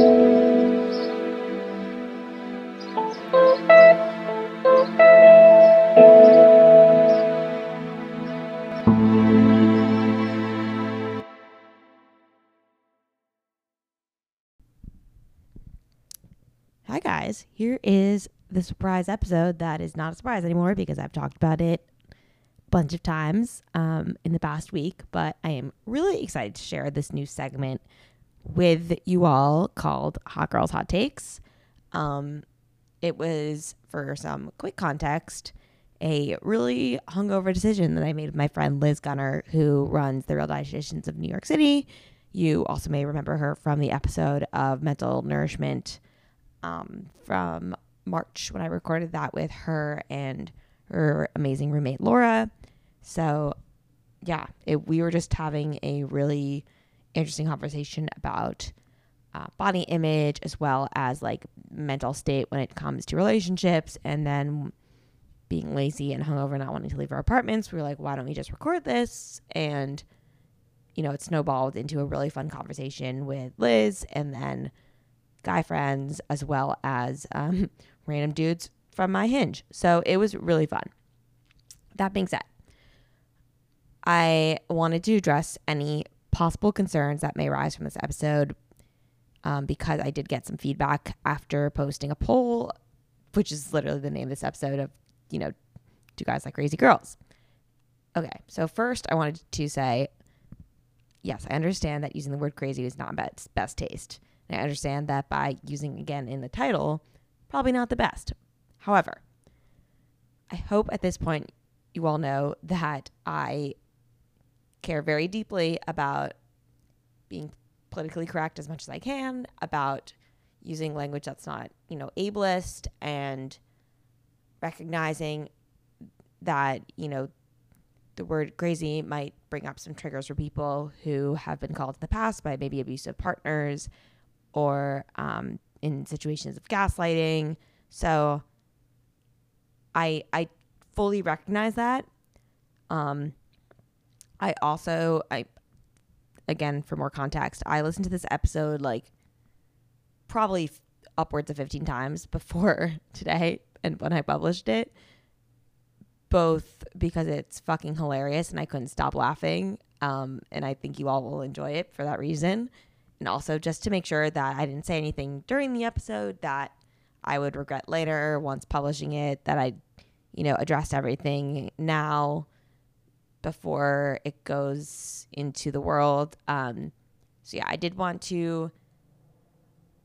Hi guys, here is the surprise episode that is not a surprise anymore because I've talked about it a bunch of times in the past week, but I am really excited to share this new segment with you all called Hot Girls Hot Takes. It was, for some quick context, a really hungover decision that I made with my friend Liz Gunner, who runs the Real Dietitians of New York City. You also may remember her from the episode of Mental Nourishment from March when I recorded that with her and her amazing roommate Laura. So yeah, we were just having a really interesting conversation about body image as well as like mental state when it comes to relationships, and then being lazy and hungover, not wanting to leave our apartments. We were like, why don't we just record this? And you know, it snowballed into a really fun conversation with Liz and then guy friends as well as random dudes from my Hinge. So it was really fun. That being said, I wanted to address any possible concerns that may rise from this episode because I did get some feedback after posting a poll, which is literally the name of this episode, of, you know, do guys like crazy girls? Okay, so first I wanted to say, yes, I understand that using the word crazy is not best taste. And I understand that by using, again, in the title, probably not the best. However, I hope at this point you all know that I care very deeply about being politically correct as much as I can, about using language that's not, you know, ableist, and recognizing that, you know, the word crazy might bring up some triggers for people who have been called in the past by maybe abusive partners, or in situations of gaslighting. So I fully recognize that. I also, again, for more context, I listened to this episode like probably upwards of 15 times before today and when I published it, both because it's fucking hilarious and I couldn't stop laughing. And I think you all will enjoy it for that reason. And also just to make sure that I didn't say anything during the episode that I would regret later once publishing it, that I, you know, addressed everything now before it goes into the world. So yeah, I did want to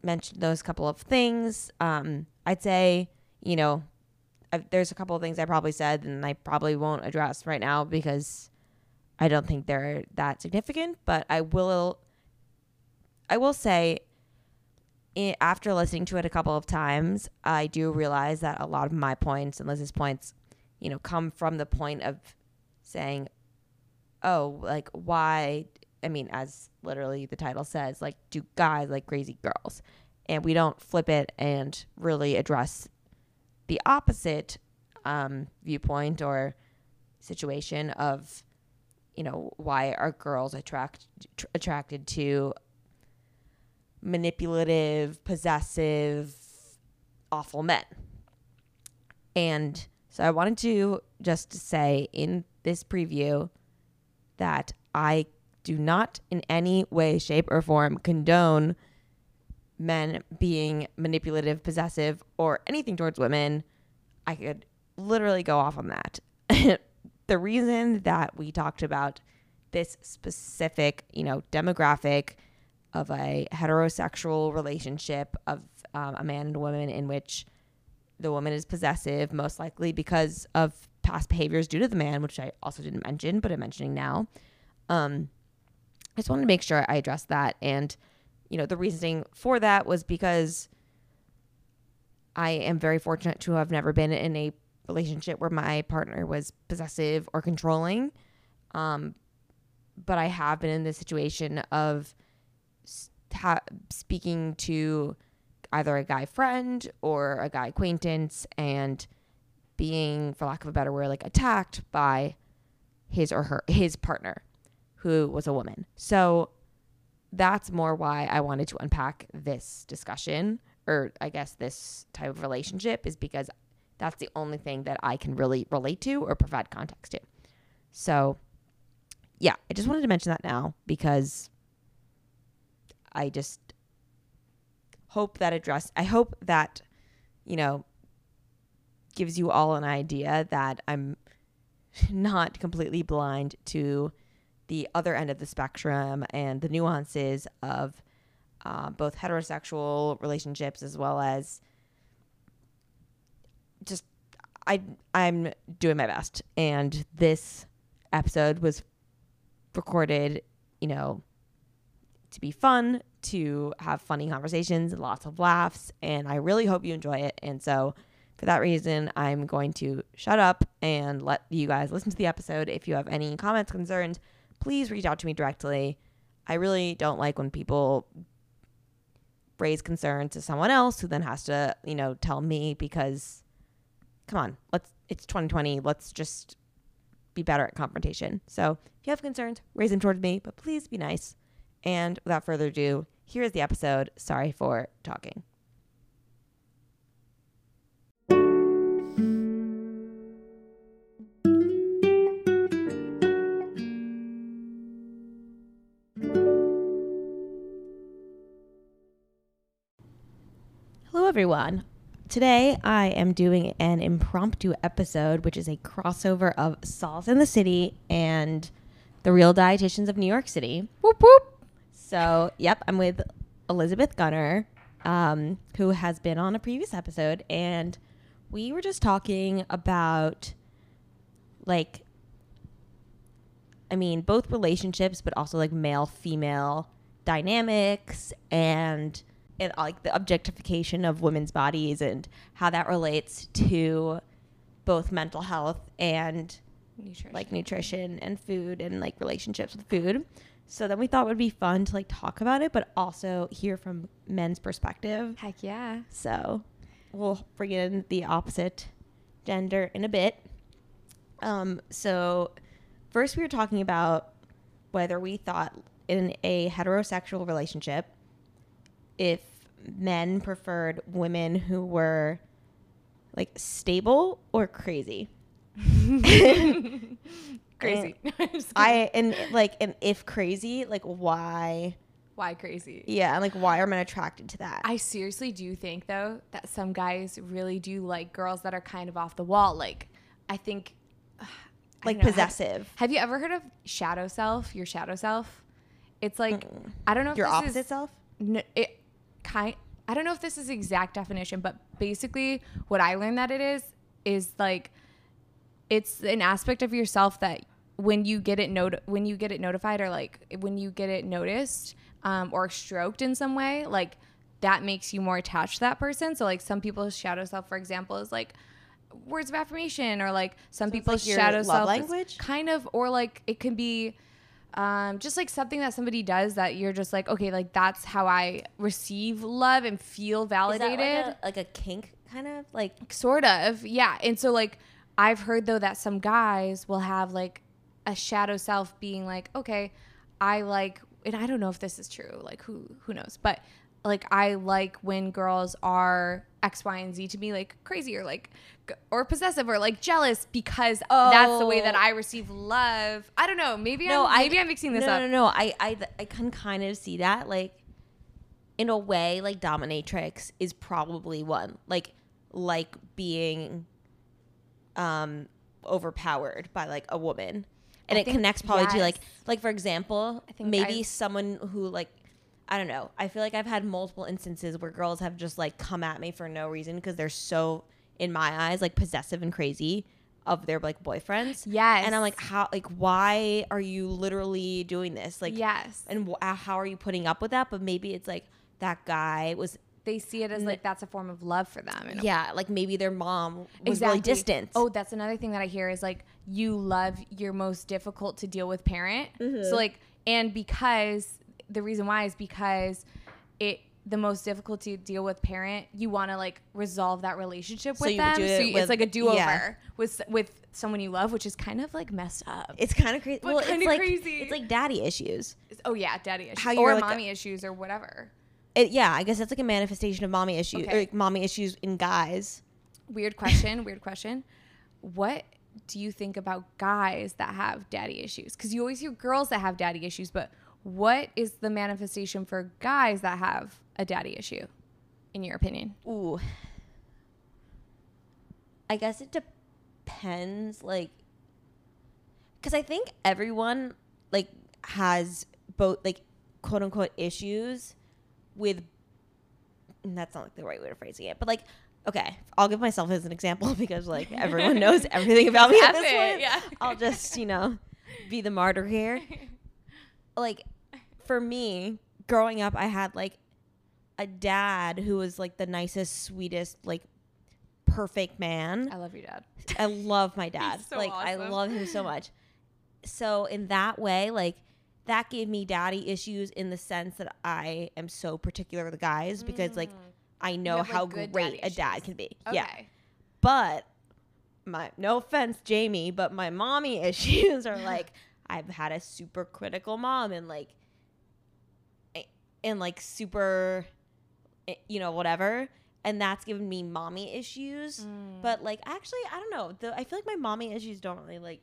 mention those couple of things. I'd say, you know, there's a couple of things I probably said and I probably won't address right now because I don't think they're that significant, but I will say, after listening to it a couple of times, I do realize that a lot of my points and Liz's points, you know, come from the point of saying, oh, like, why? I mean, as literally the title says, like, do guys like crazy girls? And we don't flip it and really address the opposite viewpoint or situation of, you know, why are girls attracted to manipulative, possessive, awful men. And so I wanted to just say in this preview that I do not in any way, shape, or form condone men being manipulative, possessive, or anything towards women. I could literally go off on that. The reason that we talked about this specific, you know, demographic of a heterosexual relationship of a man and a woman in which the woman is possessive, most likely because of past behaviors due to the man, which I also didn't mention, but I'm mentioning now. I just wanted to make sure I addressed that. And, you know, the reasoning for that was because I am very fortunate to have never been in a relationship where my partner was possessive or controlling. But I have been in this situation of speaking to either a guy friend or a guy acquaintance and being, for lack of a better word, like attacked by his partner who was a woman. So that's more why I wanted to unpack this discussion, or I guess this type of relationship, is because that's the only thing that I can really relate to or provide context to. So yeah, I just wanted to mention that now because I just hope that you know, gives you all an idea that I'm not completely blind to the other end of the spectrum and the nuances of both heterosexual relationships as well as just I'm doing my best. And this episode was recorded, you know, to be fun, to have funny conversations and lots of laughs, and I really hope you enjoy it. And so for that reason, I'm going to shut up and let you guys listen to the episode. If you have any comments, concerns, please reach out to me directly. I really don't like when people raise concerns to someone else who then has to, you know, tell me, because come on, it's 2020. Let's just be better at confrontation. So if you have concerns, raise them towards me, but please be nice. And without further ado, here is the episode. Sorry for talking. Hello, everyone. Today, I am doing an impromptu episode, which is a crossover of Sal's in the City and the Real Dietitians of New York City. Whoop, whoop. So, yep, I'm with Elizabeth Gunner, who has been on a previous episode, and we were just talking about, like, I mean, both relationships, but also, like, male-female dynamics and, like, the objectification of women's bodies and how that relates to both mental health and, nutrition and food and, like, relationships with food. So then we thought it would be fun to, like, talk about it, but also hear from men's perspective. Heck yeah. So we'll bring in the opposite gender in a bit. So first we were talking about whether we thought in a heterosexual relationship, if men preferred women who were, like, stable or crazy. Crazy. And if crazy, like, why crazy? Yeah. And, like, why are men attracted to that? I seriously do think, though, that some guys really do like girls that are kind of off the wall. Like, I think like possessive. Have you ever heard of shadow self? Your shadow self? It's like, I don't know if your opposite self? I don't know if this is the exact definition, but basically what I learned that it is like, it's an aspect of yourself that when you get it notified or, like, when you get it noticed or stroked in some way, like, that makes you more attached to that person. So, like, some people's shadow self, for example, is, like, words of affirmation, or, like, some people's shadow self language kind of, or, like, it can be just, like, something that somebody does that you're just like, okay, like, that's how I receive love and feel validated. Is that like a kink kind of, like, sort of, yeah. And so, like, I've heard, though, that some guys will have, like, a shadow self being like, okay, I like, and I don't know if this is true, like, who knows, but, like, I like when girls are X, Y, and Z to me, like, crazy or, like, or possessive or, like, jealous, because that's the way that I receive love. I don't know. Maybe I'm mixing this up. No. I can kind of see that, like, in a way, like, dominatrix is probably one, like being overpowered by, like, a woman, and it connects probably to, like, for example, maybe someone who, like, I don't know, I feel like I've had multiple instances where girls have just, like, come at me for no reason because they're so, in my eyes, like, possessive and crazy of their, like, boyfriends. Yes. And I'm like, how, like, why are you literally doing this? Like, yes. And how are you putting up with that? But maybe it's like that guy was, they see it as, like, that's a form of love for them. And yeah, like, maybe their mom was really distant. Oh, that's another thing that I hear is, like, you love your most difficult to deal with parent. Mm-hmm. So, like, and because the reason why is because it the most difficult to deal with parent, you want to like resolve that relationship with them. It's like a do-over with someone you love, which is kind of like messed up. It's kind of crazy. Well, it's like crazy. It's like daddy issues. Oh yeah, daddy issues. How or like mommy issues or whatever. Yeah, I guess that's like a manifestation of mommy issues or like mommy issues in guys. Weird question. Weird question. What do you think about guys that have daddy issues? Because you always hear girls that have daddy issues, but what is the manifestation for guys that have a daddy issue, in your opinion? Ooh. I guess it depends, like, because I think everyone, like, has both, like, quote-unquote issues with, and that's not, like, the right way of phrasing it, but, like, okay, I'll give myself as an example because, like, everyone knows everything about me at this point. Yeah. I'll just, you know, be the martyr here. Like, for me, growing up, I had, like, a dad who was, like, the nicest, sweetest, like, perfect man. I love your dad. I love my dad. He's so like, awesome. I love him so much. So, in that way, like, that gave me daddy issues in the sense that I am so particular with guys because, like, I know how great a dad can be. Okay. Yeah. But no offense, Jamie, but my mommy issues are like, I've had a super critical mom and like super, you know, whatever. And that's given me mommy issues. But like, actually, I don't know. I feel like my mommy issues don't really like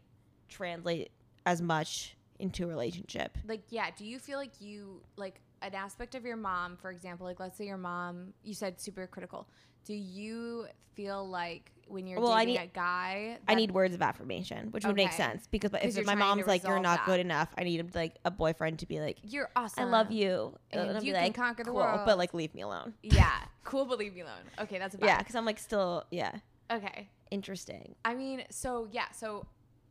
translate as much into a relationship. Like, yeah. Do you feel like you like, an aspect of your mom, for example, like let's say your mom, you said super critical. Do you feel like when you're dating a guy? I need words of affirmation, which would make sense because if my mom's like, you're not good enough, I need like a boyfriend to be like, you're awesome. I love you. And you can conquer the world. But like, leave me alone. Yeah. Cool, but leave me alone. Okay, that's about it. Yeah, because I'm like still, yeah. Okay. Interesting. I mean, so yeah. So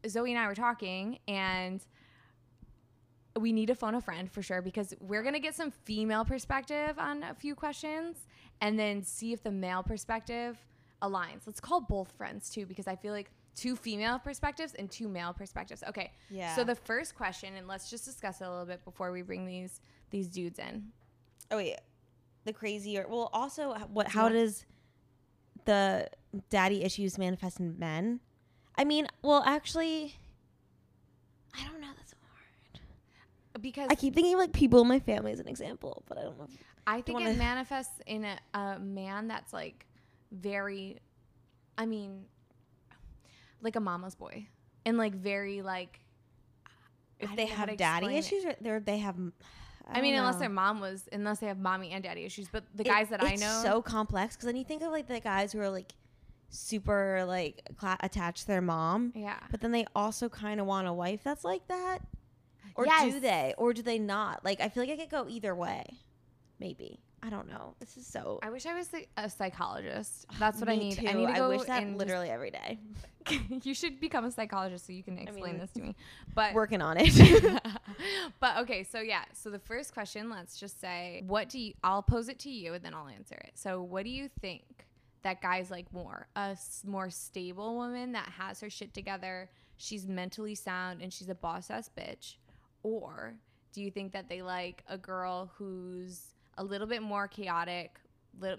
Zoe and I were talking and we need to phone a friend for sure because we're going to get some female perspective on a few questions and then see if the male perspective aligns. Let's call both friends too because I feel like two female perspectives and two male perspectives. Okay. Yeah. So the first question, and let's just discuss it a little bit before we bring these dudes in. Oh, yeah. The crazier. Well, also, how does the daddy issues manifest in men? I mean, well, actually, I don't know. Because I keep thinking like people in my family as an example, but I don't know. I think it manifests in a man that's like very, I mean, like a mama's boy, and like very like. If they have daddy issues, or they have. I mean, unless they have mommy and daddy issues, but the guys that I know, it's so complex because then you think of like the guys who are like super like attached to their mom, yeah, but then they also kind of want a wife that's like that. Or do they? Or do they not? Like, I feel like I could go either way. Maybe. I don't know. This is so... I wish I was a psychologist. That's what I need. Too. I need to go. I wish that literally every day. You should become a psychologist so you can explain this to me. But working on it. But, okay. So, yeah. So, the first question, let's just say, I'll pose it to you and then I'll answer it. So, what do you think that guys like more? A more stable woman that has her shit together, she's mentally sound, and she's a boss-ass bitch? Or do you think that they like a girl who's a little bit more chaotic,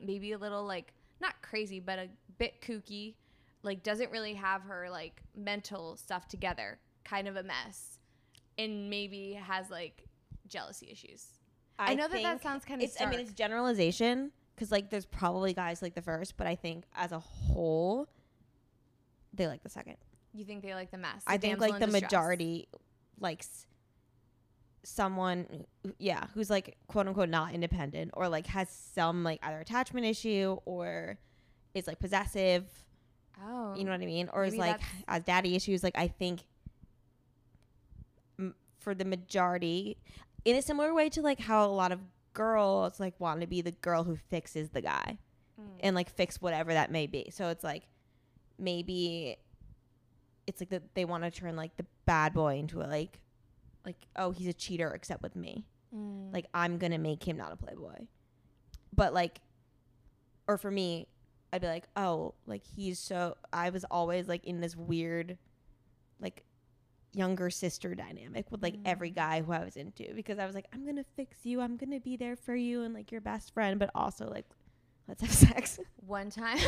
maybe a little like not crazy, but a bit kooky, like doesn't really have her like mental stuff together, kind of a mess, and maybe has like jealousy issues? I know that sounds kind of. I mean, it's generalization because like there's probably guys like the first, but I think as a whole, they like the second. You think they like the mess? I think like the majority likes someone who's like quote unquote not independent or like has some like either attachment issue or is like possessive, you know what I mean, or is like has daddy issues. Like I think for the majority, in a similar way to like how a lot of girls like want to be the girl who fixes the guy and like fix whatever that may be, so it's like maybe it's like that they want to turn like the bad boy into a like, oh, he's a cheater except with me. Like, I'm going to make him not a playboy. But, like, or for me, I'd be like, oh, like, I was always, like, in this weird, like, younger sister dynamic with like every guy who I was into, because I was like, I'm gonna fix you, I'm gonna be there for you and like your best friend, but also like let's have sex. One time.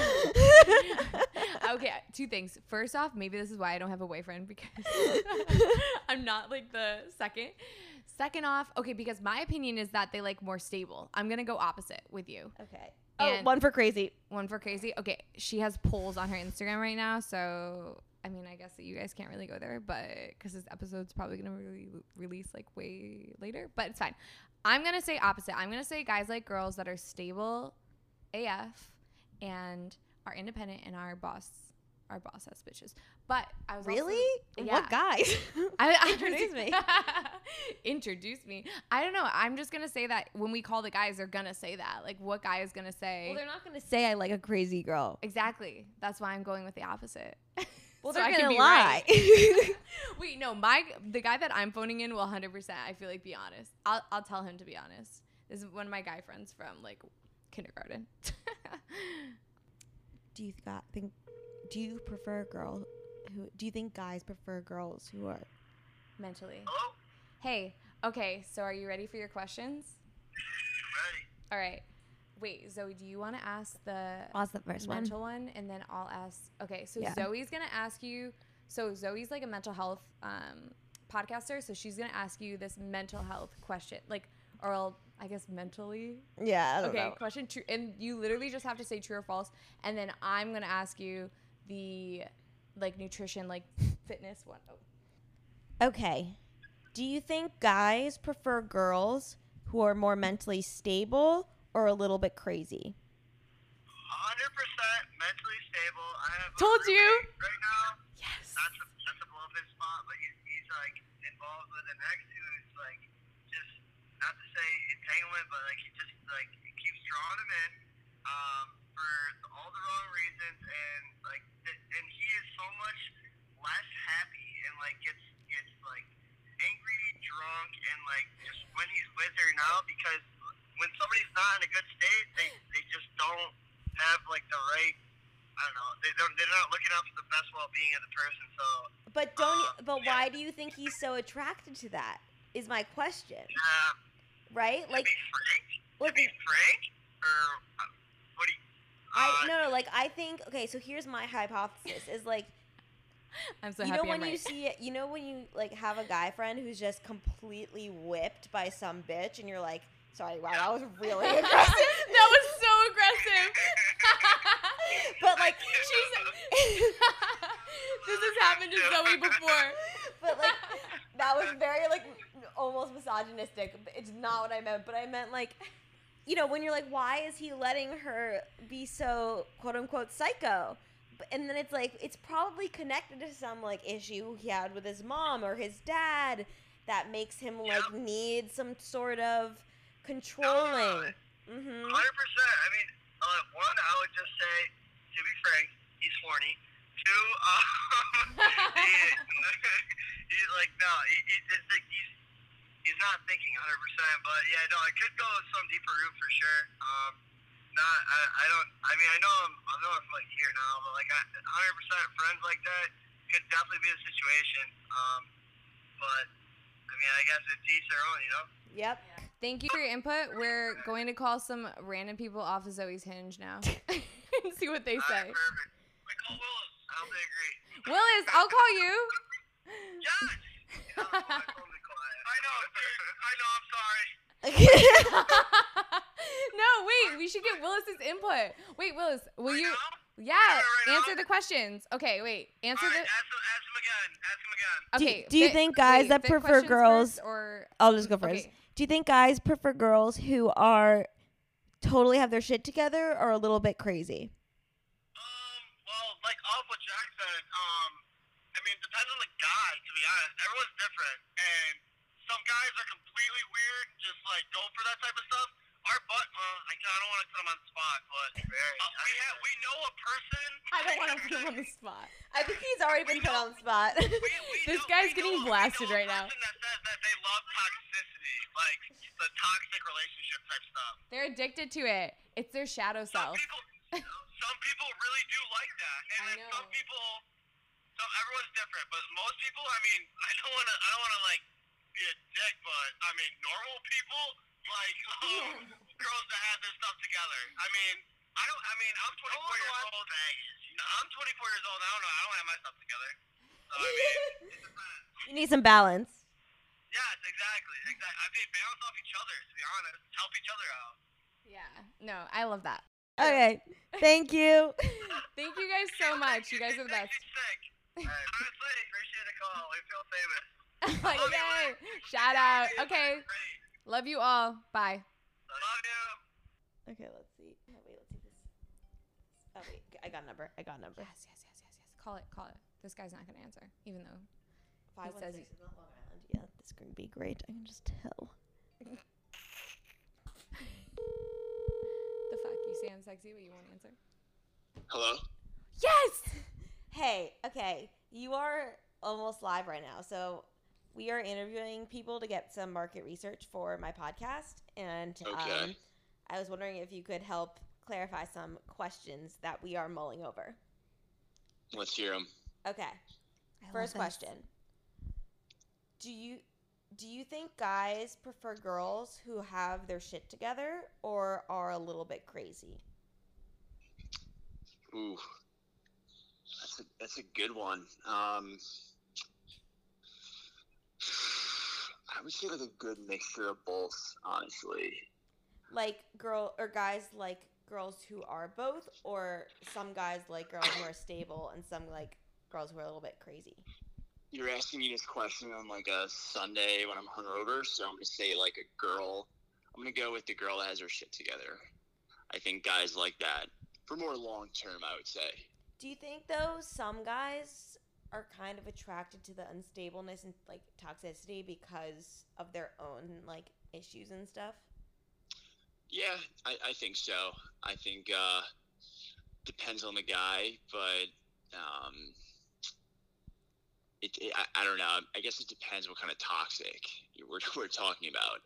Okay, two things. First off, maybe this is why I don't have a boyfriend, because I'm not like the second. Second off, okay, because my opinion is that they like more stable. I'm gonna go opposite with you. Okay. And one for crazy. One for crazy. Okay, she has polls on her Instagram right now, so I mean, I guess that you guys can't really go there, but because this episode's probably gonna release like way later, but it's fine. I'm gonna say opposite. I'm gonna say guys like girls that are stable AF and are independent, and our boss has bitches. But I was really also, yeah. What guys? Introduce me. I don't know. I'm just gonna say that when we call the guys, they're gonna say that. Like, what guy is gonna say? Well, they're not gonna say I like a crazy girl. Exactly. That's why I'm going with the opposite. Well, so they're gonna lie. Right. Wait, no. The guy that I'm phoning in will 100%. I feel like be honest. I'll tell him to be honest. This is one of my guy friends from like kindergarten. Do you prefer a girl who? Do you think guys prefer girls who are mentally? Hello? Hey. Okay. So, are you ready for your questions? Ready. All right. Wait, Zoe, do you want to ask the first mental one, and then I'll ask? Okay, so yeah. Zoe's going to ask you. So Zoe's like a mental health podcaster, so she's going to ask you this mental health question, like, or I guess mentally. Yeah, I don't know. Question true, and you literally just have to say true or false, and then I'm going to ask you the like nutrition, like fitness one. Oh. Okay, do you think guys prefer girls who are more mentally stable? Or a little bit crazy? 100% mentally stable. I have told you right now. Yes. That's a blowfish spot, but he's like involved with an ex who's like just, not to say entanglement, but like he just like it keeps drawing him in for all the wrong reasons, and like and he is so much less happy and like gets like angry, drunk, and like just when he's with her now because. When somebody's not in a good state, they just don't have, like, the right, I don't know, they're not looking out for the best well-being of the person, so. But why do you think he's so attracted to that, is my question. Right? Like, to be frank? Or, what do you, I think, okay, so here's my hypothesis, is, like, I'm so happy I'm right. You know when you, like, have a guy friend who's just completely whipped by some bitch, and you're like, sorry, wow, that was really aggressive. That was so aggressive. But, like, she's... This has happened to Zoe before. But, like, that was very, like, almost misogynistic. It's not what I meant. But I meant, like, you know, when you're like, why is he letting her be so, quote-unquote, psycho? And then it's, like, it's probably connected to some, like, issue he had with his mom or his dad that makes him, like, need some sort of... controlling. 100%. I mean, one, I would just say, to be frank, he's horny. Two, he's like, no, he's not thinking 100%. But yeah, no, it could go some deeper route for sure. I know I'm like here now, but like 100% friends like that could definitely be a situation. But I mean, I guess it's each their own, you know. Yep. Yeah. Thank you for your input. We're going to call some random people off of Zoe's Hinge now and see what they say. Perfect. We call Willis. I hope they agree. Willis, I'll call you. Yes. Oh, I know. I'm sorry. No, wait. We should get Willis's input. Wait, Willis, will you? Yeah. Answer the questions. Okay, wait. Answer the. Ask him again. Okay. Do you think guys that prefer girls? Or I'll just go first. Do you think guys prefer girls who are totally have their shit together or a little bit crazy? Well, like off what Jack said, I mean, it depends on the guy, to be honest. Everyone's different. And some guys are completely weird and just, like, go for that type of stuff. Our butt, I don't want to put him on the spot, but we know a person. I don't want to put him on the spot. I think he's already been put on the spot. This guy's getting blasted right now. That says that they love toxicity, like the toxic relationship type stuff. They're addicted to it. It's their shadow self. Some people really do like that, and then some people So everyone's different, but most people, I mean, I don't wanna like be a dick, but I mean, normal people, like girls that have this stuff together. I mean, I'm 24 years old. I'm 24 years old. I don't have my stuff together. So I mean, it's you need some balance. Yes, exactly. I mean, balance off each other, to be honest. Help each other out. Yeah. No, I love that. Okay. Thank you. Thank you guys so much. You guys are the best. Honestly, appreciate the call. I feel famous. Yay. Shout out. Okay. Love you all. Bye. Love you. Okay, let's see. Let's see this. Oh, wait. I got a number. Yes. Call it. This guy's not going to answer, even though he says he's not Long Island. Yeah, this is going to be great. I can just tell. The fuck? You say I'm sexy, but you won't answer? Hello? Yes! Hey, okay. You are almost live right now. So we are interviewing people to get some market research for my podcast. And okay. I was wondering if you could help clarify some questions that we are mulling over. Let's hear them. Okay. First question. Do you think guys prefer girls who have their shit together or are a little bit crazy? Ooh, that's a good one. I would say like a good mixture of both, honestly. Like guys like girls who are both, or some guys like girls who are stable and some like girls who are a little bit crazy. You're asking me this question on like a Sunday when I'm hungover, so I'm going to say like a girl. I'm going to go with the girl that has her shit together. I think guys like that for more long term, I would say. Do you think though some guys are kind of attracted to the unstableness and like toxicity because of their own like issues and stuff? Yeah, I think so. I think depends on the guy, but I don't know. I guess it depends what kind of toxic we're talking about.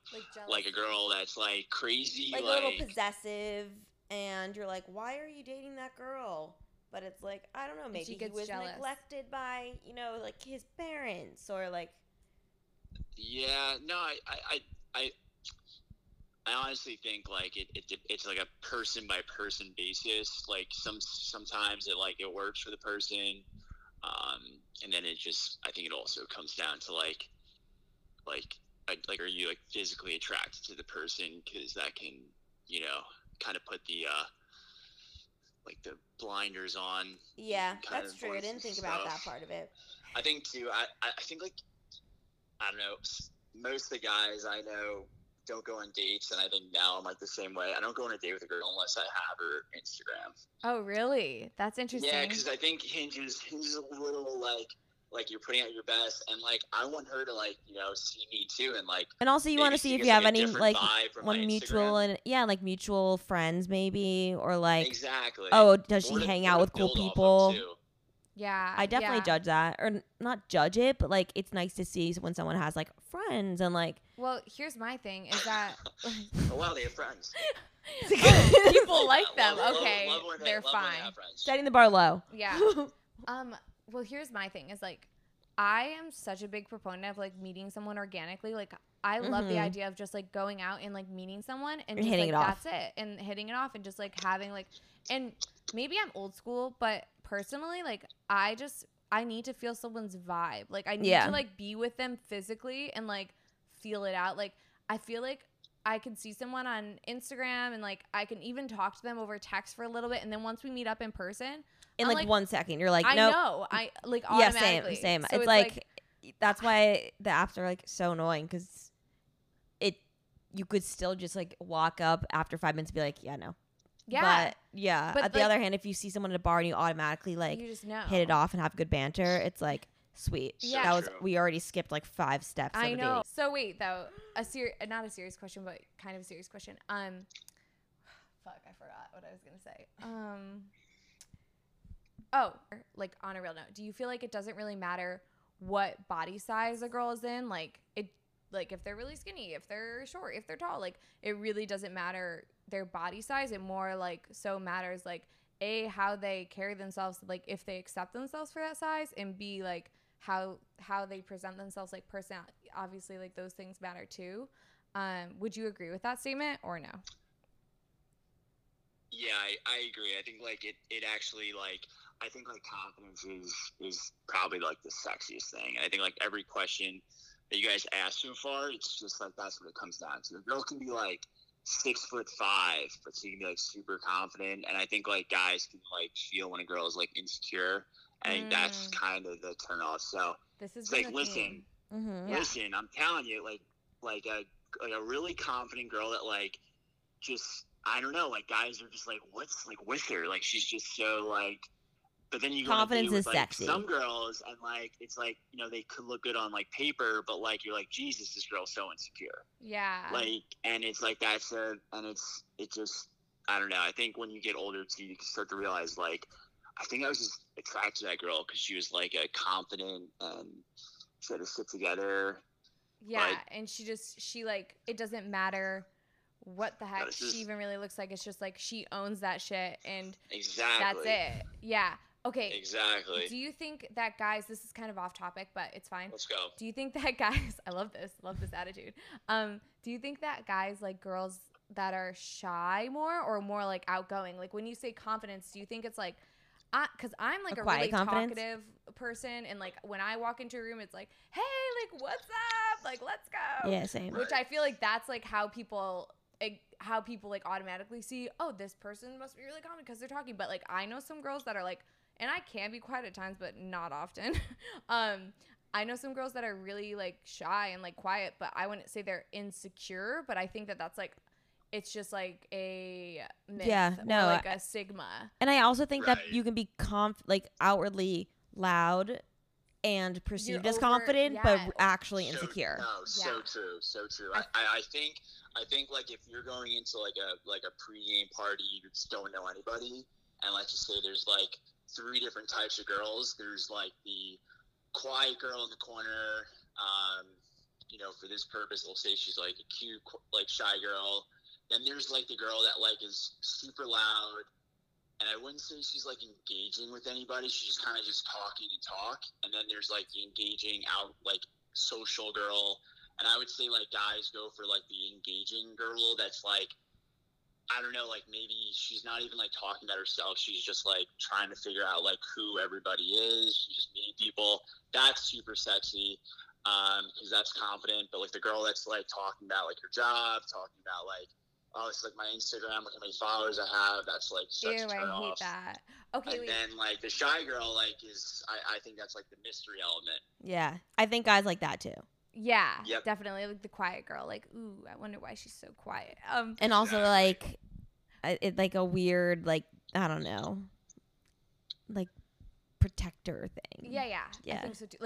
Like a girl that's like crazy, like a little possessive, and you're like, why are you dating that girl? But it's like, I don't know, maybe he was jealous. Neglected by, you know, like his parents or like. Yeah, no, I honestly think like it's like a person by person basis. Like sometimes it works for the person. And then I think it also comes down to like, are you like physically attracted to the person? 'Cause that can, you know, kind of put the, like the blinders on. Yeah, that's true. I didn't think about that part of it. I think too, I think like, I don't know, most of the guys I know don't go on dates. And I think now I'm like the same way. I don't go on a date with a girl unless I have her Instagram. Oh, really? That's interesting. Yeah, because I think Hinge is a little like you're putting out your best, and like I want her to like, you know, see me too, and like. And also, you want to see if you have any like one mutual and yeah, like mutual friends maybe, or like exactly. Oh, does she hang out with cool people? Yeah, I definitely judge that, or not judge it, but like it's nice to see when someone has like friends and like. Well, here's my thing is that. Oh wow, they have friends. Oh, people like them. Okay, they're fine. Setting the bar low. Yeah. Well, here's my thing is like, I am such a big proponent of like meeting someone organically. Like I love the idea of just like going out and like meeting someone and just, hitting like, it off. That's it, and hitting it off and just like having like, and maybe I'm old school, but. Personally, like I need to feel someone's vibe. Like I need to like be with them physically and like feel it out. Like I feel like I can see someone on Instagram and like I can even talk to them over text for a little bit, and then once we meet up in person, in like 1 second, you're like, no, I know, I like automatically. Yeah, same. So it's like that's why the apps are like so annoying because you could still just like walk up after 5 minutes and be like, yeah, no. Yeah. But yeah. But on the other hand, if you see someone at a bar and you automatically like you hit it off and have good banter, it's like sweet. Yeah. That was we already skipped like 5 steps. I know. So wait though, not a serious question, but kind of a serious question. Fuck, I forgot what I was gonna say. Oh, like on a real note, do you feel like it doesn't really matter what body size a girl is in? Like it. Like if they're really skinny, if they're short, if they're tall, like it really doesn't matter their body size. It more like so matters like A, how they carry themselves, like if they accept themselves for that size, and B, like how they present themselves, like person. Obviously, like those things matter too. Would you agree with that statement or no? Yeah, I agree. I think like it actually like, I think like confidence is probably like the sexiest thing. I think like every question that you guys asked so far, it's just like that's what it comes down to. The girl can be like 6'5", but she can be like super confident, and I think like guys can like feel when a girl is like insecure, and that's kind of the turn off. So this is like listen, listen, I'm telling you, like a really confident girl that like just I don't know, like guys are just like what's like with her, like she's just so like. But then you confidence is like sexy. Some girls, and like it's like, you know, they could look good on like paper, but like you're like, Jesus, this girl's so insecure. Yeah. Like, and it's like that's a, and it just, I don't know. I think when you get older too, you start to realize like, I think I was just attracted to that girl because she was like a confident and she had her shit together. Yeah, like, and she like it doesn't matter what the heck she even really looks like. It's just like she owns that shit, and exactly that's it. Yeah. Okay. Exactly. Do you think that guys, this is kind of off topic, but it's fine. Let's go. Do you think that guys, I love this attitude. Do you think that guys like girls that are shy more or more like outgoing? Like when you say confidence, do you think it's like, because I'm like a really talkative person, and like when I walk into a room, it's like, hey, like what's up? Like let's go. Yeah, same. Which I feel like that's like how people like automatically see, oh, this person must be really confident because they're talking. But like I know some girls that are like, and I can be quiet at times, but not often. I know some girls that are really like shy and like quiet, but I wouldn't say they're insecure. But I think that that's like, it's just like a myth, or like a stigma. And I also think that you can be like outwardly loud and perceived as confident, but actually insecure. So true. I think like if you're going into like a pregame party, you just don't know anybody. And let's just say there's like 3 different types of girls. There's like the quiet girl in the corner. You know, for this purpose, we'll say she's like a cute, like shy girl. Then there's like the girl that like is super loud. And I wouldn't say she's like engaging with anybody. She's just kind of just talking and talk. And then there's like the engaging out, like social girl. And I would say like guys go for like the engaging girl that's like, I don't know, like maybe she's not even like talking about herself. She's just like trying to figure out like who everybody is. She's just meeting people. That's super sexy because that's confident. But like the girl that's like talking about like her job, talking about like, oh, it's like my Instagram, look how many followers I have. That's like such a turn off. I hate that. Okay. And then like the shy girl like is, I think that's like the mystery element. Yeah, I think guys like that too. Yeah, yep. Definitely. Like the quiet girl, like, ooh, I wonder why she's so quiet. And also like, it like a weird, like, I don't know, like protector thing. Yeah. I think so too.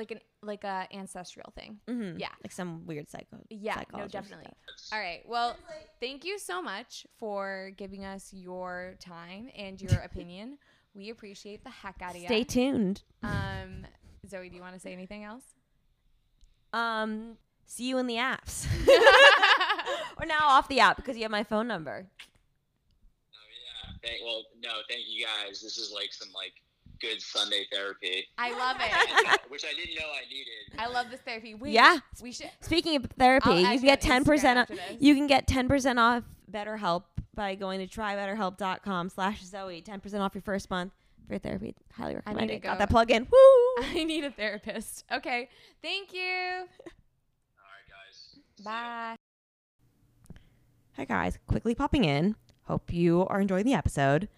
Like a ancestral thing. Mm-hmm. Yeah. Like some weird psycho. Yeah, no, definitely. Stuff. All right. Well, thank you so much for giving us your time and your opinion. We appreciate the heck out of you. Stay tuned. Zoe, do you want to say anything else? See you in the apps. Or now off the app because you have my phone number. Oh yeah. Thank you guys. This is like some like good Sunday therapy. I love it. Which I didn't know I needed. I love this therapy. We should. Speaking of therapy, you can get 10% off. You can get 10% off BetterHelp by going to trybetterhelp.com/Zoe. 10% off your first month. Therapy, highly recommended. Got that plug in. Woo! I need a therapist. Okay, thank you. All right, guys. Bye. Hi, guys. Quickly popping in. Hope you are enjoying the episode.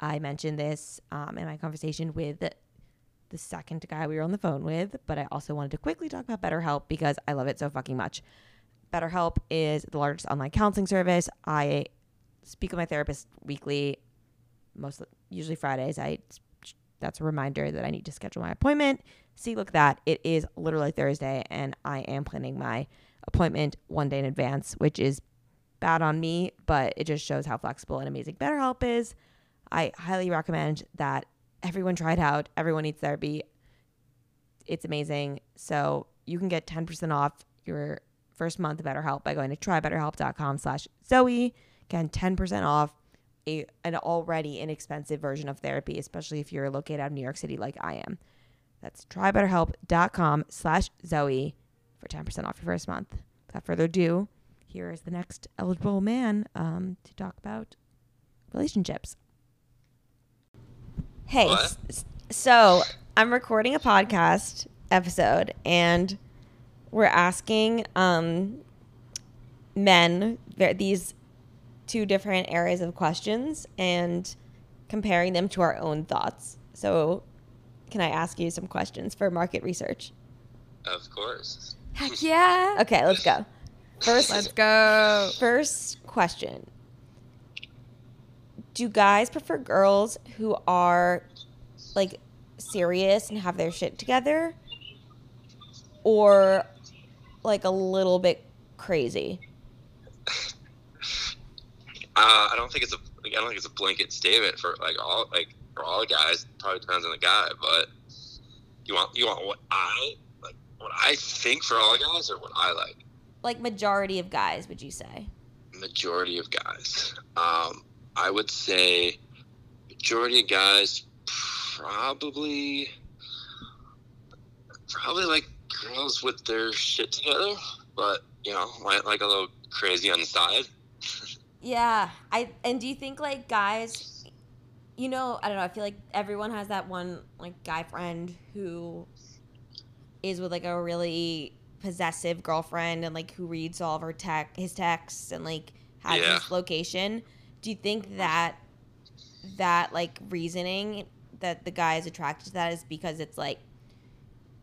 I mentioned this in my conversation with the second guy we were on the phone with, but I also wanted to quickly talk about BetterHelp because I love it so fucking much. BetterHelp is the largest online counseling service. I speak with my therapist weekly. Usually Fridays, that's a reminder that I need to schedule my appointment. See, look at that. It is literally Thursday, and I am planning my appointment one day in advance, which is bad on me, but it just shows how flexible and amazing BetterHelp is. I highly recommend that everyone try it out. Everyone needs therapy. It's amazing. So you can get 10% off your first month of BetterHelp by going to trybetterhelp.com/Zoe. Again, 10% off. an already inexpensive version of therapy, especially if you're located out of New York City like I am. That's trybetterhelp.com/Zoe for 10% off your first month. Without further ado, here is the next eligible man to talk about relationships. Hey, so I'm recording a podcast episode and we're asking men these two different areas of questions and comparing them to our own thoughts. So can I ask you some questions for market research? Of course. Heck yeah. Okay, let's go. First question. Do guys prefer girls who are like serious and have their shit together or like a little bit crazy? I don't think it's a blanket statement for all guys. It probably depends on the guy, but you want what I think for all guys or what I like. Like majority of guys, would you say? Majority of guys. I would say majority of guys probably like girls with their shit together, but like a little crazy on the side. Yeah. And do you think like guys, I don't know, I feel like everyone has that one like guy friend who is with like a really possessive girlfriend and like who reads all of his texts and like has his location. Do you think that like reasoning that the guy is attracted to that is because it's like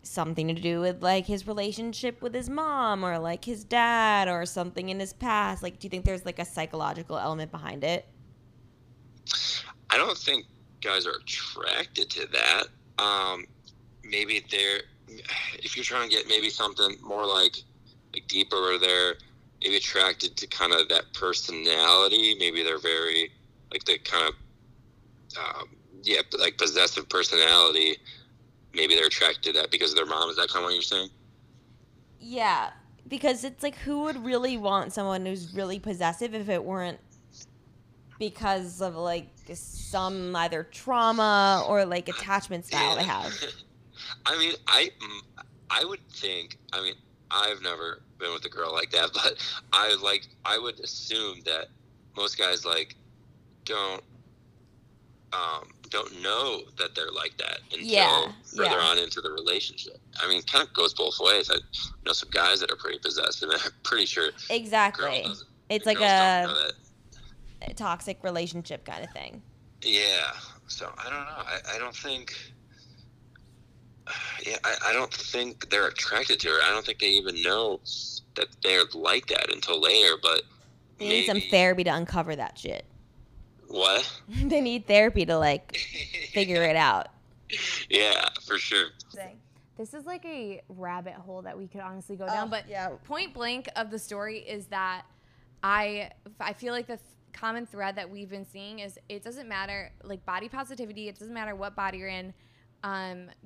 something to do with like his relationship with his mom or like his dad or something in his past? Like, do you think there's like a psychological element behind it? I don't think guys are attracted to that. Maybe if you're trying to get maybe something more like deeper, or they're maybe attracted to kind of that personality. Maybe they're very like the kind of like possessive personality. Maybe they're attracted to that because of their mom. Is that kind of what you're saying? Yeah, because it's like who would really want someone who's really possessive if it weren't because of like some either trauma or like attachment style they have? I mean, I would think. I mean, I've never been with a girl like that, but I would assume that most guys like don't know that they're like that until further on into the relationship. I mean, it kind of goes both ways. I know some guys that are pretty possessive, and I'm pretty sure exactly it's like a toxic relationship kind of thing. Yeah. So I don't know. I don't think. Yeah, I don't think they're attracted to her. I don't think they even know that they're like that until later. But they need some therapy to uncover that shit. What? They need therapy to like figure it out. Yeah, for sure. This is like a rabbit hole that we could honestly go down. But yeah, point blank of the story is that I feel like the common thread that we've been seeing is it doesn't matter like body positivity. It doesn't matter what body you're in.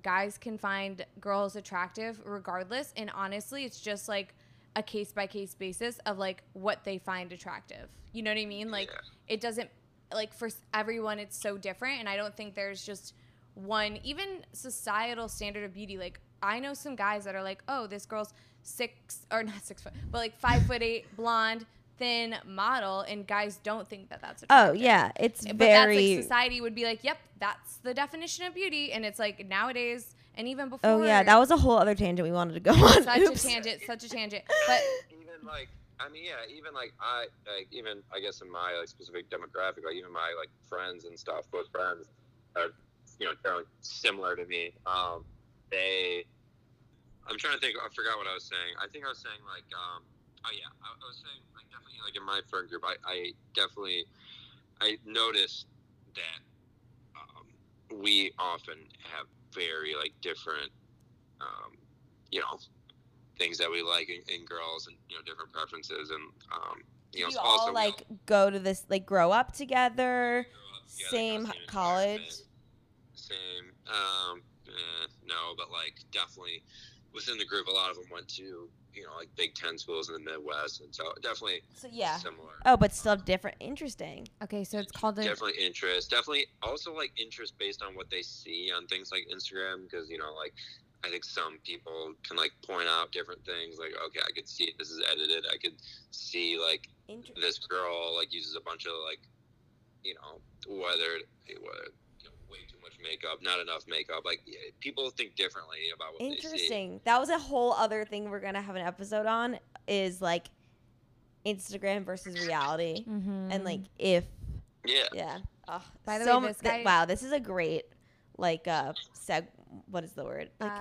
Guys can find girls attractive regardless. And honestly, it's just like a case by case basis of like what they find attractive. You know what I mean? Like it doesn't like for everyone, it's so different. And I don't think there's just one, even societal standard of beauty. Like I know some guys that are like, oh, this girl's 6 or not 6 foot, but like 5'8" blonde, thin model, and guys don't think that that's attractive. Oh yeah, it's but very. But that's like society would be like, yep, that's the definition of beauty, and it's like nowadays and even before. Oh yeah, that was a whole other tangent we wanted to go on. Such a tangent. But even like, I mean, yeah, even like I, like even I guess in my like specific demographic, like even my like friends and stuff, both friends are generally similar to me. I'm trying to think. I forgot what I was saying. I think I was saying like. Oh yeah, I was saying like definitely like in my friend group, I noticed that we often have very like different, things that we like in girls and different preferences and You also, all like go to this like grow up together same college. Same. No, but like definitely within the group, a lot of them went to you know, like Big Ten schools in the Midwest, and so definitely similar. Oh, but still different. Interesting. Okay, so it's called definitely interest. Definitely also like interest based on what they see on things like Instagram, because you know, like I think some people can like point out different things. Like, okay, I could see this is edited. I could see like this girl like uses a bunch of like, you know, whether way too much makeup, not enough makeup. Like, yeah, people think differently about what they see. Interesting. That was a whole other thing we're going to have an episode on, is like Instagram versus reality. Mm-hmm. And like if. Yeah. Yeah. Oh, by the way, this guy, wow, this is a great like what is the word? Like,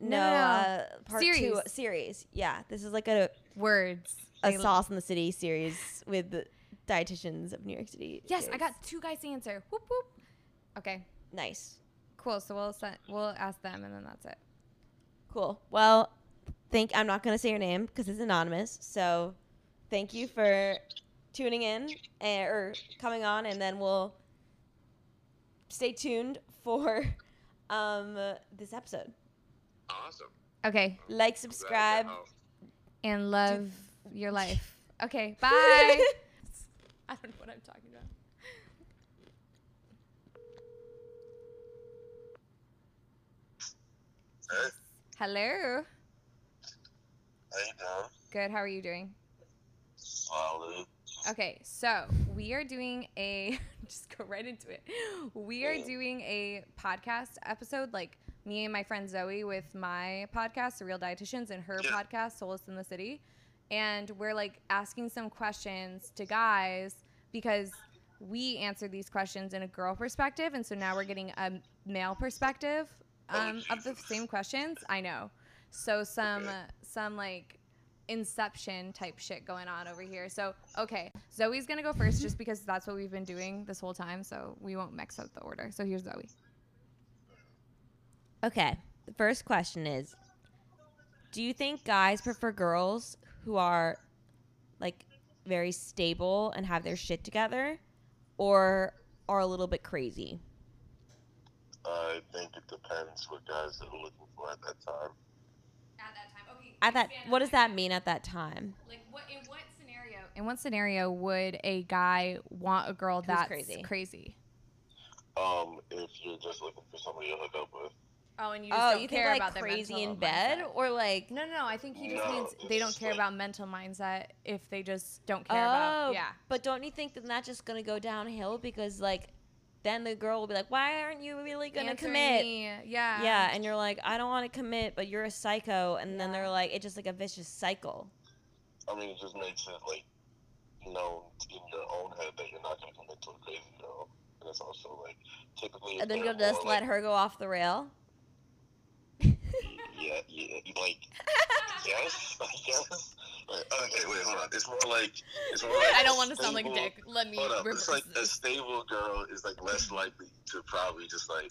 segue. Part series. 2 series. Yeah. This is like a Sal's in the City series with the Dietitians of New York City. Yes, series. I got 2 guys to answer. Whoop whoop. Okay. Nice. Cool. So we'll ask them, and then that's it. Cool. Well, I'm not gonna say your name because it's anonymous. So, thank you for tuning in or coming on, and then we'll stay tuned for this episode. Awesome. Okay. Like, subscribe, and love your life. Okay. Bye. I don't know what I'm talking about. Hey. Hello. How you doing? Good. How are you doing? Solid. Okay, so we are doing a just go right into it. We are doing a podcast episode, like me and my friend Zoe, with my podcast, The Real Dietitians, and her podcast, Sal's in the City, and we're like asking some questions to guys because we answered these questions in a girl perspective, and so now we're getting a male perspective. Of the same questions, I know. So some like Inception type shit going on over here. So okay, Zoe's gonna go first just because that's what we've been doing this whole time. So we won't mix up the order. So here's Zoe. Okay, the first question is: do you think guys prefer girls who are like very stable and have their shit together, or are a little bit crazy? I think it depends what guys are looking for at that time. At that time, okay. What does that mean at that time? Like, in what scenario? In what scenario would a guy want a girl that's crazy? If you're just looking for somebody to hook up with. Oh, and you just don't care about their mental mindset. Crazy in bed, or like? No. I think he just means they don't care about mental mindset if they just don't care about. Yeah. But don't you think that that's just gonna go downhill because like? Then the girl will be like, why aren't you really going to commit? Yeah. Yeah. And you're like, I don't want to commit, but you're a psycho. And then they're like, it's just like a vicious cycle. I mean, it just makes it like, you know, in your own head that you're not going to commit to a crazy girl. And it's also like, typically. And then you'll just let her go off the rail? Yeah. Like, yes, I guess. Like, okay, wait, hold on. It's more like I don't want to sound like a dick. Let me. Hold up. It's like a stable girl is like less likely to probably just like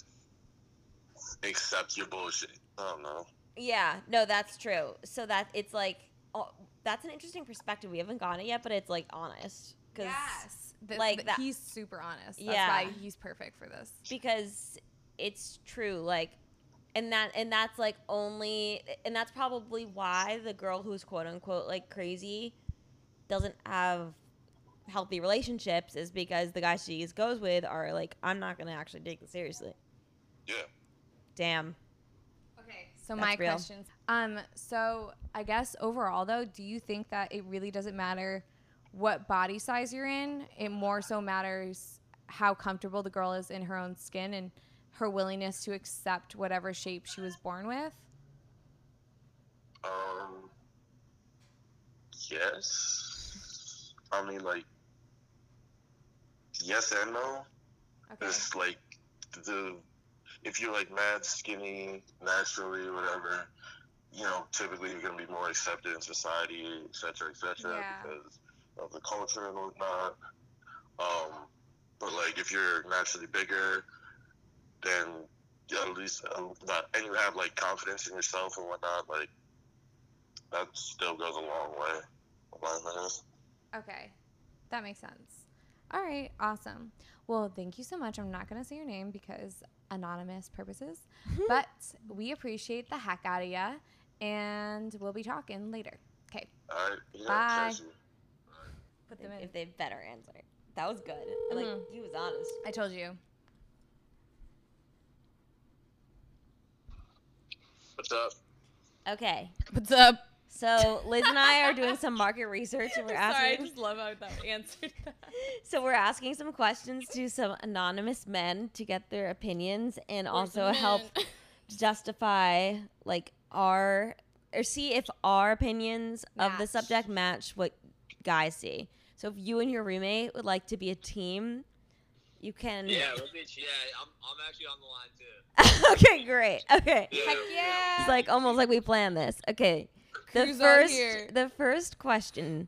accept your bullshit. I don't know. Yeah, no, that's true. So that it's like that's an interesting perspective. We haven't gotten it yet, but it's like honest. Yes, like he's super honest. That's why he's perfect for this. Because it's true, like. And that's probably why the girl who's quote unquote like crazy doesn't have healthy relationships, is because the guys she goes with are like, I'm not gonna actually take it seriously. Yeah. Damn. Okay. So that's my questions. So I guess overall though, do you think that it really doesn't matter what body size you're in? It more so matters how comfortable the girl is in her own skin and her willingness to accept whatever shape she was born with? Yes. I mean, like, yes and no. Okay. It's like, if you're, like, mad skinny, naturally, whatever, you know, typically you're going to be more accepted in society, et cetera, because of the culture and whatnot. But, like, if you're naturally bigger, then at least and you have like confidence in yourself and whatnot, like that still goes a long way. Okay, that makes sense. All right, awesome. Well, thank you so much. I'm not gonna say your name because anonymous purposes, but we appreciate the heck out of ya, and we'll be talking later. Okay. All right. Yeah, bye. Put them in. If they better answer. That was good. Mm-hmm. Like, he was honest. I told you. What's up? Okay. What's up? So Liz and I are doing some market research, and we're asking. Sorry, I just love how that answered that. So we're asking some questions to some anonymous men to get their opinions and also help justify, like, our or see if our opinions of the subject match what guys see. So if you and your roommate would like to be a team, you can. Yeah, we'll be. Yeah, I'm actually on the line too. Okay, great. Okay. Yeah. Heck yeah. It's like almost like we planned this. Okay. The first question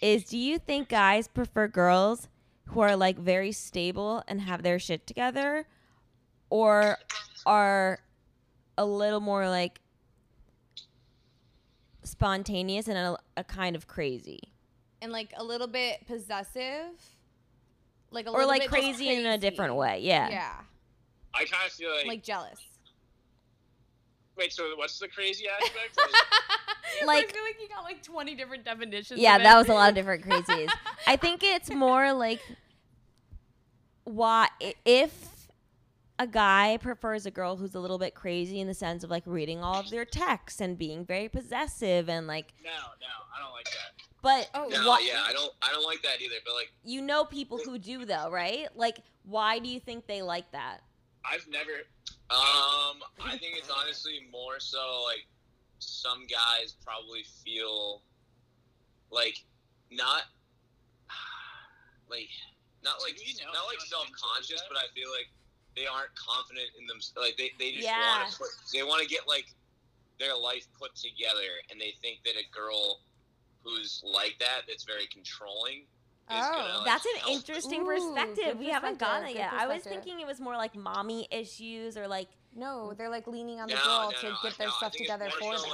is, do you think guys prefer girls who are, like, very stable and have their shit together, or are a little more, like, spontaneous and a kind of crazy? And, like, a little bit possessive? Like a or, little like, bit crazy in a different way, yeah. Yeah. I kind of feel like jealous. Wait, so what's the crazy aspect? Like, I feel like you got like 20 different definitions. Yeah, that was a lot of different crazies. I think it's more like why if a guy prefers a girl who's a little bit crazy in the sense of like reading all of their texts and being very possessive and like. No, I don't like that. But I don't like that either. But like, you know, people who do though, right? Like, why do you think they like that? I've never. I think it's honestly more so like some guys probably feel like not like self-conscious, but I feel like they aren't confident in themselves. Like they just want to get like their life put together, and they think that a girl who's like that, that's very controlling. Oh, that's an interesting perspective. We haven't gotten it yet. I was thinking it was more like mommy issues or like. No, they're like leaning on the girl to get their stuff together for them.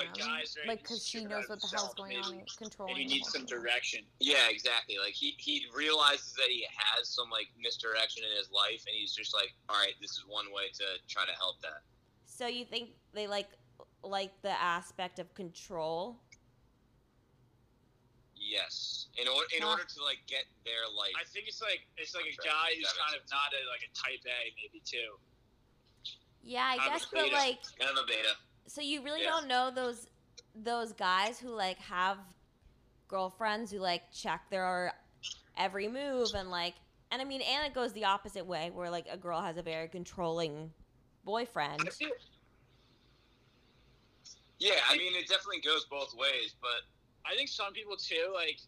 Like, because she knows what the hell's going on, controlling. And he needs some direction. Yeah, exactly. Like, he realizes that he has some, like, misdirection in his life, and he's just like, all right, this is one way to try to help that. So you think they like the aspect of control? Yes, in order to like get their life. I think it's like a guy who's kind of not like a type A maybe too. Yeah, I guess, but like kind of a beta. So you really don't know those guys who like have girlfriends who like check their every move and like and I mean and it goes the opposite way where like a girl has a very controlling boyfriend. Yeah, I mean it definitely goes both ways, but. I think some people, too, like,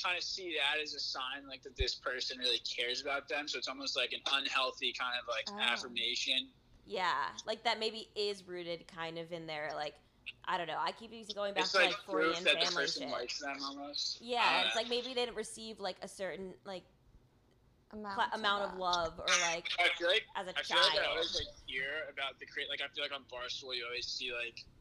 kind of see that as a sign, like, that this person really cares about them. So it's almost like an unhealthy kind of, like, affirmation. Yeah. Like, that maybe is rooted kind of in their, like, I don't know. I keep going back it's to, like, Freudian family shit. It's like proof that the person likes them almost. Yeah. It's like maybe they didn't receive, like, a certain, like, amount of love or, like, as a child. I feel like I always, like, hear about the – like, I feel like on Barstool you always see, like –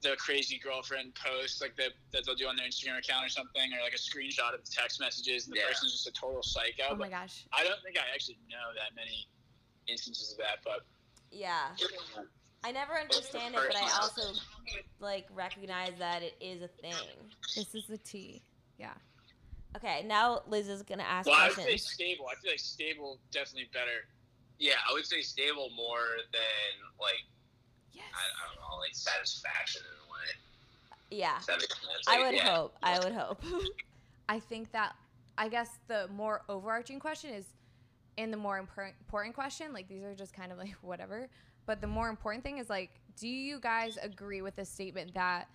the crazy girlfriend posts like that they'll do on their Instagram account or something, or like a screenshot of the text messages, and the person's just a total psycho. Oh my gosh! I don't think I actually know that many instances of that, but yeah, I never understand it, but I also like recognize that it is a thing. This is the tea. Yeah. Okay, now Liz is gonna ask questions. I would say stable. I feel like stable definitely better. Yeah, I would say stable more than like. Yes. I don't know, like satisfaction in a way. Yeah. I would hope. I would hope. I think that, I guess the more overarching question is, and the more important question, like these are just kind of like whatever, but the more important thing is like, do you guys agree with the statement that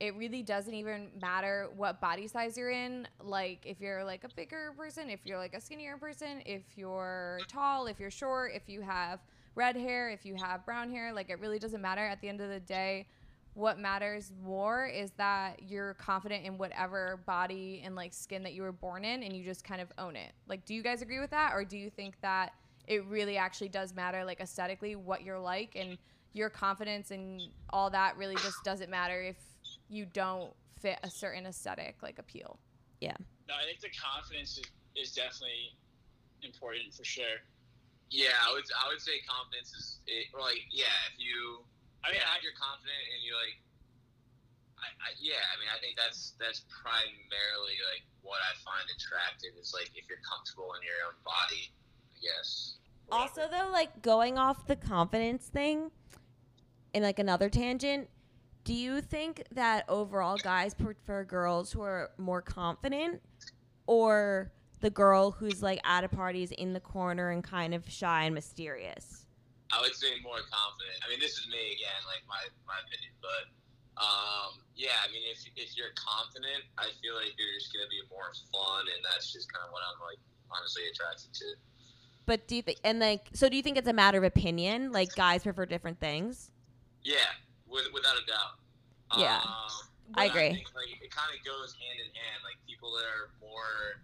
it really doesn't even matter what body size you're in? Like if you're like a bigger person, if you're like a skinnier person, if you're tall, if you're short, if you have red hair, if you have brown hair, like it really doesn't matter. At the end of the day, what matters more is that you're confident in whatever body and like skin that you were born in and you just kind of own it. Like, do you guys agree with that? Or do you think that it really actually does matter like aesthetically what you're like and your confidence and all that really just doesn't matter if you don't fit a certain aesthetic like appeal? Yeah. No, I think the confidence is definitely important for sure. Yeah, I would say confidence is, like, yeah, if you I mean, I hope you're confident and you're like, I think that's primarily like what I find attractive is like if you're comfortable in your own body, I guess. Also, though, like going off the confidence thing in like another tangent, do you think that overall guys prefer girls who are more confident or the girl who's like at a party is in the corner and kind of shy and mysterious? I would say more confident. I mean, this is me again, like my opinion, but if you're confident, I feel like you're just going to be more fun, and that's just kind of what I'm like honestly attracted to. But do you think, and like, so do you think it's a matter of opinion? Like, guys prefer different things? Yeah, without a doubt. Yeah, I agree. I think, like, it kind of goes hand in hand. Like, people that are more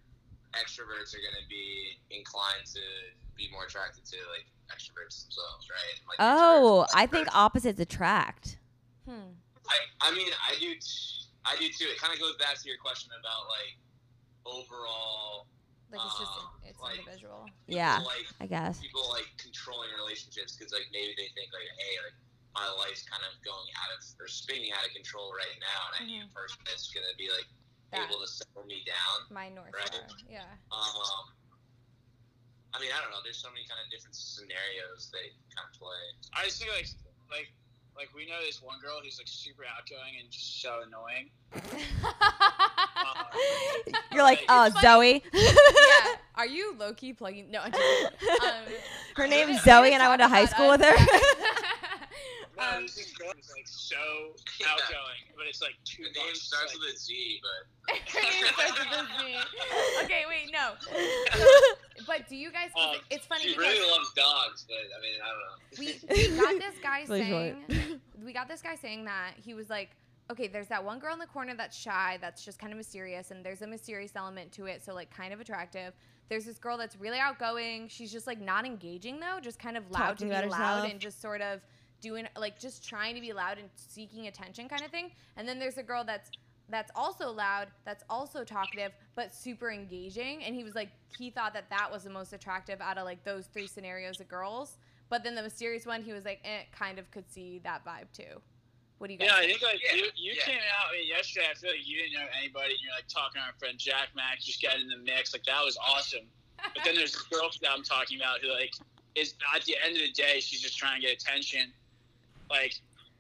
extroverts are going to be inclined to be more attracted to, like, extroverts themselves, right? Like, oh, I think opposites attract. I do too. It kind of goes back to your question about, like, overall... Like, it's just, it's like, individual. Yeah, like, I guess. People, like, controlling relationships because, like, maybe they think, like, hey, like, my life's kind of going out of, or spinning out of control right now, and I need a person that's going to be, like, able to settle me down. My North Star, right? Yeah. I don't know. There's so many kind of different scenarios they kind of play. I just think, like we know this one girl who's like super outgoing and just so annoying. You're like, oh, Zoe. Yeah. Are you low key plugging? No, I'm just her name is Zoe, and I went to high school with her. This girl is like so outgoing, but it's like too much. Her name starts with a Z, but Okay, wait, no. But do you guys? It's funny. She really loves dogs, but I mean, I don't know. We got this guy saying that he was like, okay, there's that one girl in the corner that's shy, that's just kind of mysterious, and there's a mysterious element to it, so like kind of attractive. There's this girl that's really outgoing. She's just like not engaging though, just kind of loud to be loud and just sort of doing like just trying to be loud and seeking attention kind of thing. And then there's a girl that's also loud, that's also talkative, but super engaging. And he was like, he thought that was the most attractive out of like those three scenarios of girls. But then the mysterious one, he was like, kind of could see that vibe too. What do you guys think? I think you came out yesterday. I feel like you didn't know anybody. You're like talking to our friend Jack Mack, just got in the mix. Like that was awesome. But then there's this girl that I'm talking about who like is at the end of the day, she's just trying to get attention. Like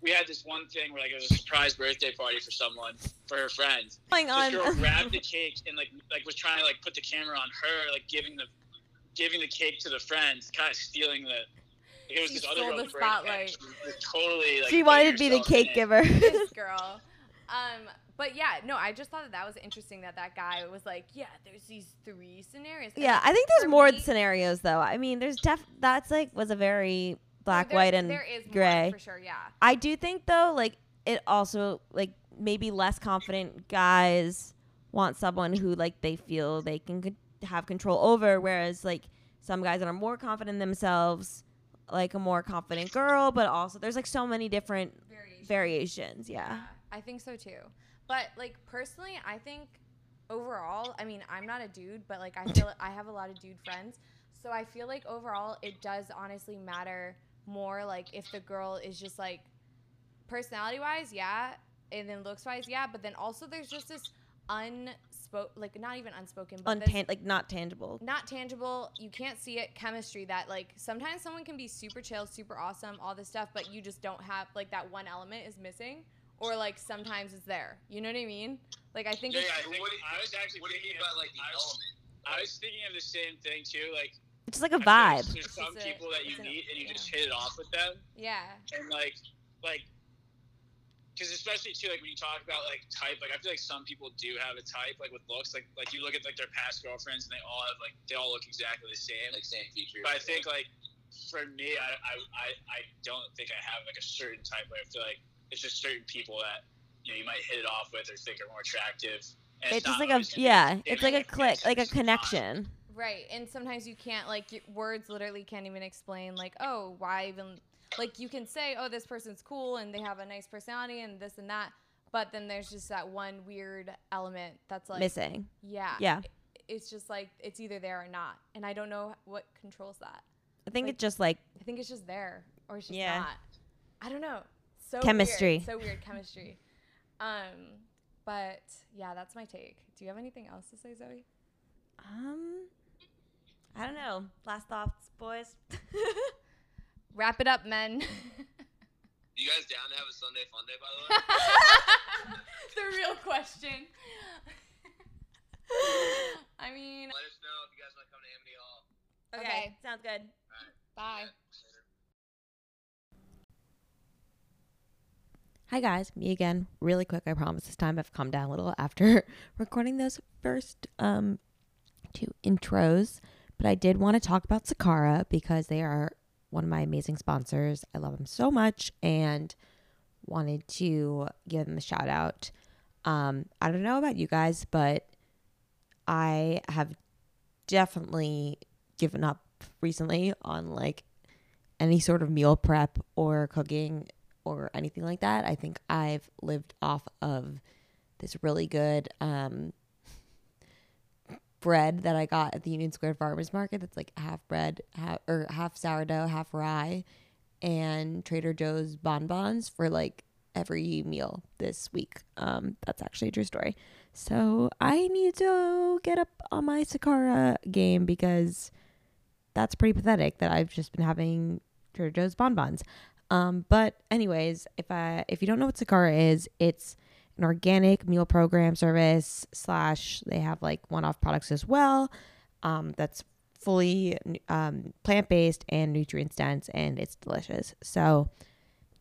we had this one thing where like it was a surprise birthday party for someone, for her friend. This girl grabbed the cake and like was trying to like put the camera on her, like giving the cake to the friends, kind of stealing the. It was this other girl the spotlight. Totally, like, she wanted to be the cake giver. This girl. But yeah, no, I just thought that was interesting that guy was like, yeah, there's these three scenarios. Yeah, I think there's more scenarios though. I mean, there's that's like was a very black, white, and there is gray. More, for sure, yeah. I do think though, like it also like maybe less confident guys want someone who like they feel they can have control over, whereas like some guys that are more confident in themselves. Like a more confident girl, but also there's like so many different variations. Yeah, I think so too. But like personally, I think overall, I mean, I'm not a dude, but like I feel I have a lot of dude friends, so I feel like overall it does honestly matter more. Like if the girl is just like personality wise, yeah, and then looks wise, yeah, but then also there's just this like not even unspoken, but like not tangible, you can't see it, chemistry that like sometimes someone can be super chill, super awesome, all this stuff, but you just don't have like that one element is missing, or like sometimes it's there, you know what I mean? Like I think I was thinking of the same thing too, like it's like a vibe. There's some people that you meet and you just hit it off with them, yeah, and like because especially too, like when you talk about like type, like I feel like some people do have a type, like with looks, like you look at like their past girlfriends and they all look exactly the same, like same features. But I think like for me, I don't think I have like a certain type. Like I feel like it's just certain people that you might hit it off with or think are more attractive. And it's just like it's like a click, like a connection. Right, and sometimes you can't like words literally can't even explain like oh why even. Like, you can say, oh, this person's cool, and they have a nice personality, and this and that, but then there's just that one weird element that's, like... Missing. Yeah. Yeah. It's just, like, it's either there or not, and I don't know what controls that. I think it's just, like... I think it's just there, or it's just not. I don't know. so chemistry. Weird. So weird chemistry. But yeah, that's my take. Do you have anything else to say, Zoe? I don't know. Last thoughts, boys. Wrap it up, men. You guys down to have a Sunday fun day, by the way? The real question. I mean, let us know if you guys want to come to Amity Hall. Okay. Sounds good. All right. Bye. Hi guys, me again. Really quick, I promise. This time I've calmed down a little after recording those first two intros. But I did want to talk about Sakara because they are one of my amazing sponsors. I love them so much and wanted to give them a shout out. I don't know about you guys, but I have definitely given up recently on like any sort of meal prep or cooking or anything like that. I think I've lived off of this really good bread that I got at the Union Square farmers market that's like half bread or half sourdough, half rye, and Trader Joe's bonbons for like every meal this week. That's actually a true story. So I need to get up on my Sakara game because that's pretty pathetic that I've just been having Trader Joe's bonbons. But anyways, if you don't know what Sakara is, it's an organic meal program service / they have like one-off products as well. That's fully plant-based and nutrients dense, and it's delicious. So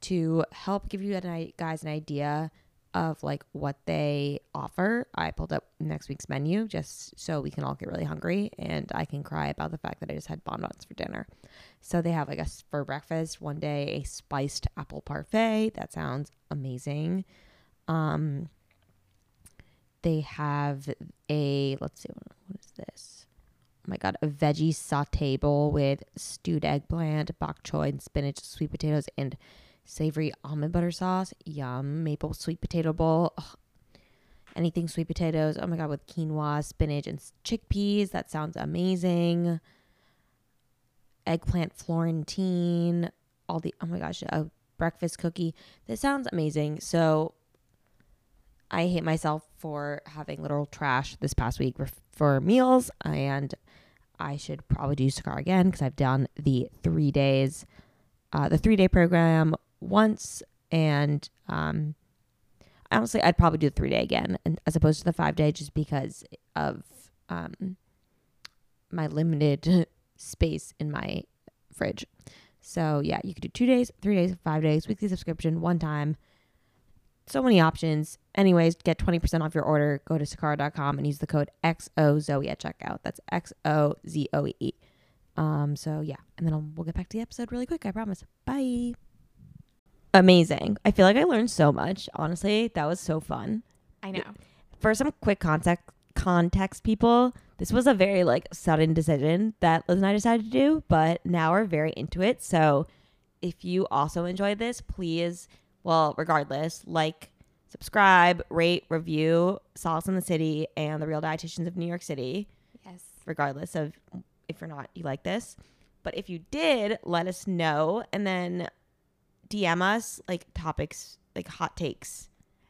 to help give you guys an idea of like what they offer, I pulled up next week's menu just so we can all get really hungry and I can cry about the fact that I just had bonbons for dinner. So they have, I guess, for breakfast one day, a spiced apple parfait. That sounds amazing. They have a, let's see, what is this? Oh my God, a veggie saute bowl with stewed eggplant, bok choy, and spinach, sweet potatoes, and savory almond butter sauce. Yum. Maple sweet potato bowl. Ugh. Anything sweet potatoes. Oh my God, with quinoa, spinach, and chickpeas. That sounds amazing. Eggplant Florentine. All the, oh my gosh, a breakfast cookie. This sounds amazing. So I hate myself for having literal trash this past week for meals, and I should probably do Sakara again because I've done the 3-day program once, and honestly, I'd probably do the 3-day again, and as opposed to the 5-day, just because of my limited space in my fridge. So yeah, you could do 2 days, 3 days, 5 days, weekly subscription, one time. So many options. Anyways, get 20% off your order. Go to sakara.com and use the code XOZOE at checkout. That's XOZOE. So yeah, and then we'll get back to the episode really quick. I promise. Bye. Amazing. I feel like I learned so much. Honestly, that was so fun. I know. For some quick context, people, this was a very like sudden decision that Liz and I decided to do, but now we're very into it. So if you also enjoyed this, please. Well, regardless, like, subscribe, rate, review Sal's in the City and the Real Dietitians of New York City. Yes. Regardless of if you're not, you like this. But if you did, let us know and then DM us like topics, like hot takes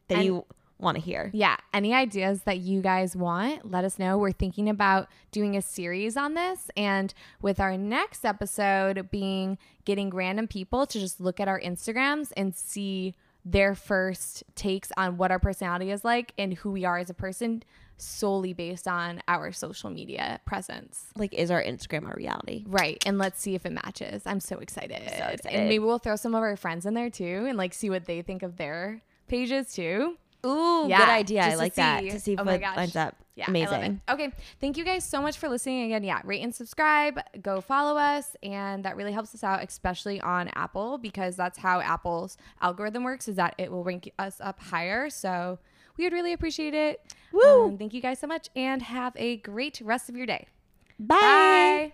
that you want to hear. Yeah. Any ideas that you guys want, let us know. We're thinking about doing a series on this, and with our next episode being getting random people to just look at our Instagrams and see their first takes on what our personality is like and who we are as a person solely based on our social media presence. Like, is our Instagram our reality? Right. And let's see if it matches. I'm so excited. And maybe we'll throw some of our friends in there too and like see what they think of their pages too. Ooh, yeah, good idea. I like that. To see what lines up. Yeah, amazing. Okay. Thank you guys so much for listening again. Yeah. Rate and subscribe. Go follow us. And that really helps us out, especially on Apple, because that's how Apple's algorithm works, is that it will rank us up higher. So we would really appreciate it. Woo! Thank you guys so much and have a great rest of your day. Bye. Bye.